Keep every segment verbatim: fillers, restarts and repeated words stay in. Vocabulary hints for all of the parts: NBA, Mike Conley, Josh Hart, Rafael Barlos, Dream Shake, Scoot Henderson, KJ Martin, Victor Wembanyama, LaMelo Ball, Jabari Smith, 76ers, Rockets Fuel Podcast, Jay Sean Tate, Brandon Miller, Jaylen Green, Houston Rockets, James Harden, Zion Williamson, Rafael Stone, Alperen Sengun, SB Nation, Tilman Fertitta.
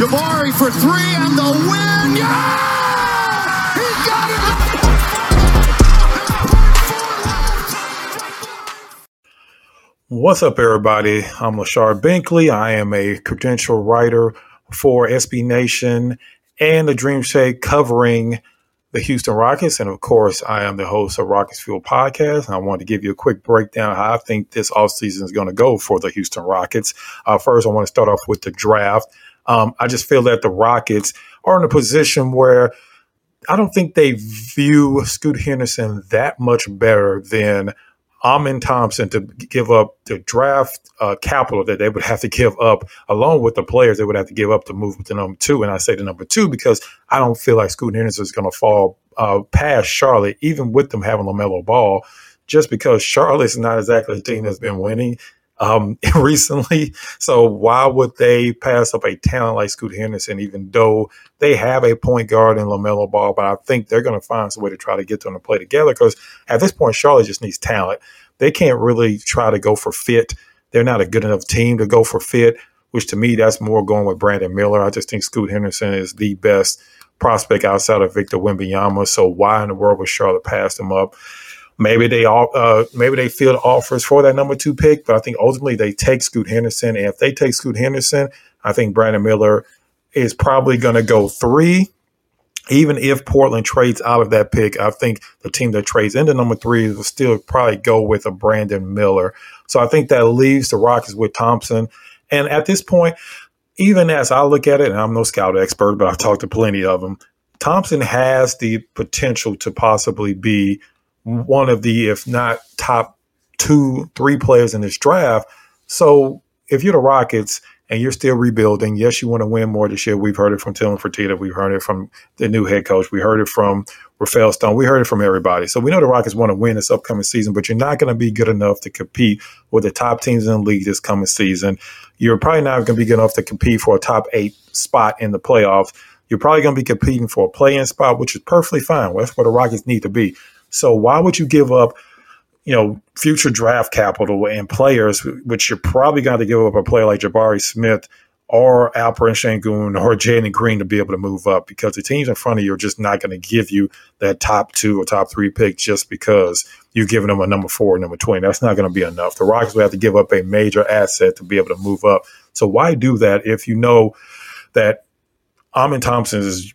Jabari for three and the win. Yeah! He got it! What's up, everybody? I'm LaShard Binkley. I am a credentialed writer for S B Nation and the Dream Shake covering the Houston Rockets. And of course, I am the host of Rockets Fuel Podcast. And I wanted to give you a quick breakdown of how I think this offseason is going to go for the Houston Rockets. Uh, first, I want to start off with the draft. Um, I just feel that the Rockets are in a position where I don't think they view Scoot Henderson that much better than Amon Thompson to give up the draft uh, capital that they would have to give up, along with the players they would have to give up to move to number two. And I say the number two because I don't feel like Scoot Henderson is going to fall uh, past Charlotte, even with them having LaMelo Ball, just because Charlotte's not exactly a team that's been winning um, recently. So why would they pass up a talent like Scoot Henderson, even though they have a point guard in LaMelo Ball? But I think they're going to find some way to try to get them to play together because at this point, Charlotte just needs talent. They can't really try to go for fit. They're not a good enough team to go for fit, which to me, that's more going with Brandon Miller. I just think Scoot Henderson is the best prospect outside of Victor Wembanyama. So why in the world would Charlotte pass them up? Maybe they all, uh, maybe they field offers for that number two pick, but I think ultimately they take Scoot Henderson. And if they take Scoot Henderson, I think Brandon Miller is probably going to go three. Even if Portland trades out of that pick, I think the team that trades into number three will still probably go with a Brandon Miller. So I think that leaves the Rockets with Thompson. And at this point, even as I look at it, and I'm no scout expert, but I've talked to plenty of them, Thompson has the potential to possibly be one of the, if not top two, three players in this draft. So if you're the Rockets and you're still rebuilding, yes, you want to win more this year. We've heard it from Tilman Fertitta. We've heard it from the new head coach. We heard it from Rafael Stone. We heard it from everybody. So we know the Rockets want to win this upcoming season, but you're not going to be good enough to compete with the top teams in the league this coming season. You're probably not going to be good enough to compete for a top eight spot in the playoffs. You're probably going to be competing for a play-in spot, which is perfectly fine. That's where the Rockets need to be. So why would you give up, you know, future draft capital and players, which you're probably going to give up a player like Jabari Smith or Alperen Sengun or Jaylen Green to be able to move up? Because the teams in front of you are just not going to give you that top two or top three pick just because you're giving them a number four or number twenty. That's not going to be enough. The Rockets will have to give up a major asset to be able to move up. So why do that if you know that Amon Thompson is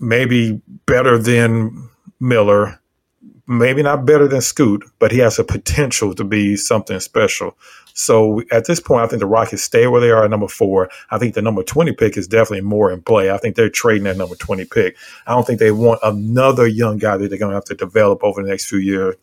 maybe better than Miller? Maybe not better than Scoot, but he has a potential to be something special. So at this point, I think the Rockets stay where they are at number four. I think the number twenty pick is definitely more in play. I think they're trading that number twenty pick. I don't think they want another young guy that they're going to have to develop over the next few years.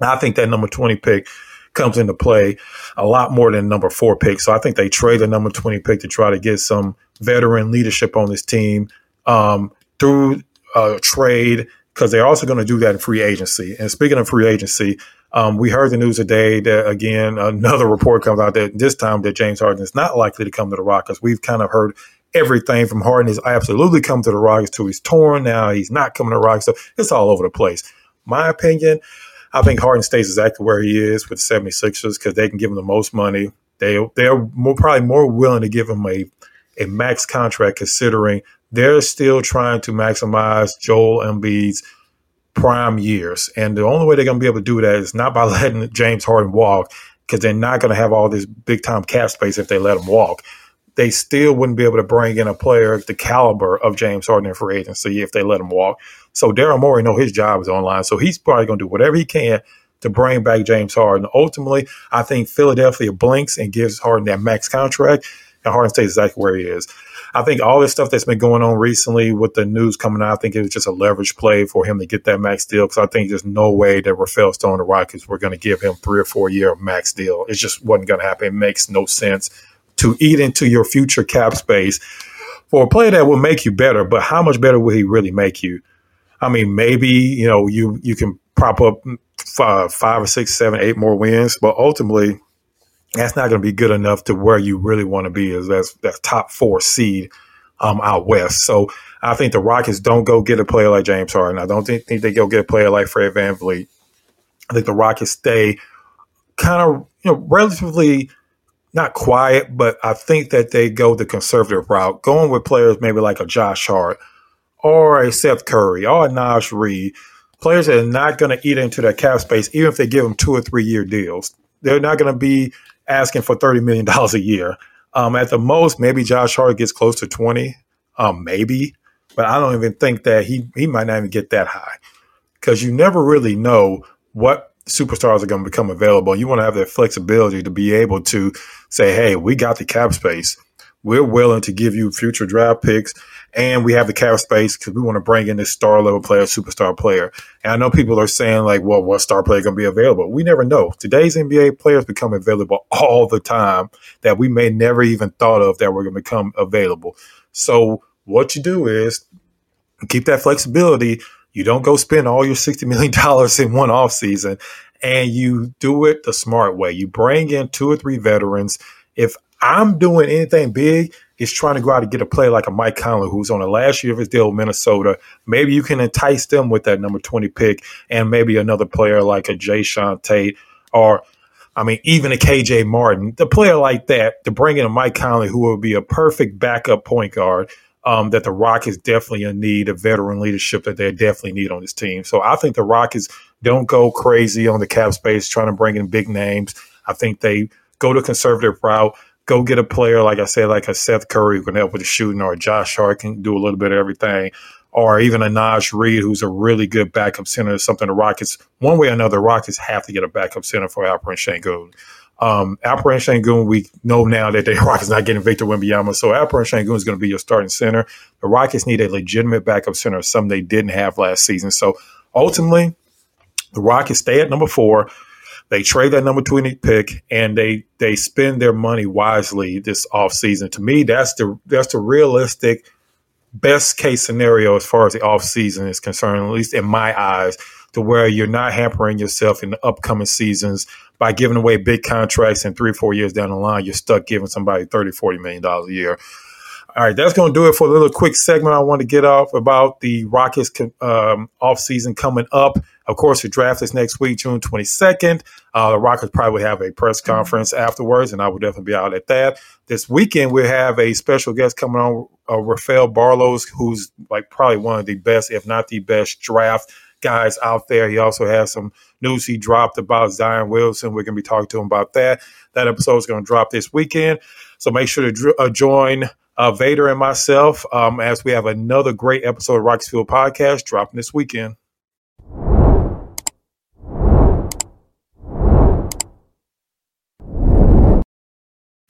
I think that number twenty pick comes into play a lot more than number four pick. So I think they trade the number twenty pick to try to get some veteran leadership on this team um, through uh, trade, because they're also going to do that in free agency. And speaking of free agency, um, we heard the news today that, again, another report comes out that this time that James Harden is not likely to come to the Rockets. We've kind of heard everything from Harden is absolutely come to the Rockets to he's torn now. He's not coming to the Rockets. So it's all over the place. My opinion, I think Harden stays exactly where he is with the seventy-sixers because they can give him the most money. They, they're more, probably more willing to give him a, a max contract considering they're still trying to maximize Joel Embiid's prime years. And the only way they're going to be able to do that is not by letting James Harden walk, because they're not going to have all this big-time cap space if they let him walk. They still wouldn't be able to bring in a player the caliber of James Harden in free agency if they let him walk. So Darryl Morey knows his job is online, so he's probably going to do whatever he can to bring back James Harden. Ultimately, I think Philadelphia blinks and gives Harden that max contract, and Harden stays exactly where he is. I think all this stuff that's been going on recently with the news coming out, I think it was just a leverage play for him to get that max deal because I think there's no way that Rafael Stone and the Rockets were going to give him three or four year max deal. It just wasn't going to happen. It makes no sense to eat into your future cap space for a player that will make you better, but how much better will he really make you? I mean, maybe, you know, you, you can prop up five, five or six, seven, eight more wins, but ultimately – that's not going to be good enough to where you really want to be as that's that top four seed um, out west. So I think the Rockets don't go get a player like James Harden. I don't think, think they go get a player like Fred VanVleet. I think the Rockets stay kind of, you know, relatively not quiet, but I think that they go the conservative route, going with players maybe like a Josh Hart or a Seth Curry or a Nash Reed, players that are not going to eat into their cap space, even if they give them two or three year deals. They're not going to be asking for thirty million dollars a year. Um, at the most, maybe Josh Hart gets close to twenty, um, maybe, but I don't even think that he, he might not even get that high, because you never really know what superstars are going to become available. You want to have that flexibility to be able to say, hey, we got the cap space. We're willing to give you future draft picks, and we have the cap space because we want to bring in this star level player, superstar player. And I know people are saying like, well, what star player going to be available? We never know. Today's N B A players become available all the time that we may never even thought of that were going to become available. So what you do is keep that flexibility. You don't go spend all your sixty million dollars in one offseason, and you do it the smart way. You bring in two or three veterans. If I'm doing anything big, it's trying to go out and get a player like a Mike Conley, who's on the last year of his deal with Minnesota. Maybe you can entice them with that number twenty pick, and maybe another player like a Jay Sean Tate, or, I mean, even a K J Martin, the player like that, to bring in a Mike Conley, who will be a perfect backup point guard. Um, that the Rockets definitely need a veteran leadership that they definitely need on this team. So I think the Rockets don't go crazy on the cap space trying to bring in big names. I think they go the conservative route, go get a player, like I said, like a Seth Curry who can help with the shooting, or Josh Hart can do a little bit of everything, or even a Najee Reed who's a really good backup center, something the Rockets, one way or another, the Rockets have to get a backup center for Alperen Sengun. Um, Alperen Sengun, we know now that the Rockets not getting Victor Wembanyama, so Alperen Sengun is going to be your starting center. The Rockets need a legitimate backup center, something they didn't have last season. So ultimately, the Rockets stay at number four. They trade that number twenty pick, and they they spend their money wisely this offseason. To me, that's the that's the realistic best case scenario as far as the offseason is concerned, at least in my eyes, to where you're not hampering yourself in the upcoming seasons by giving away big contracts, and three or four years down the line, you're stuck giving somebody thirty, forty million dollars a year. All right, that's going to do it for a little quick segment I want to get off about the Rockets um, offseason coming up. Of course, the draft is next week, June twenty-second. Uh, the Rockets probably have a press conference afterwards, and I will definitely be out at that. This weekend, we have a special guest coming on, uh, Rafael Barlos, who's like probably one of the best, if not the best, draft guys out there. He also has some news he dropped about Zion Williamson. We're going to be talking to him about that. That episode is going to drop this weekend. So make sure to dr- uh, join uh, Vader and myself um, as we have another great episode of Rockets Fuel Podcast dropping this weekend.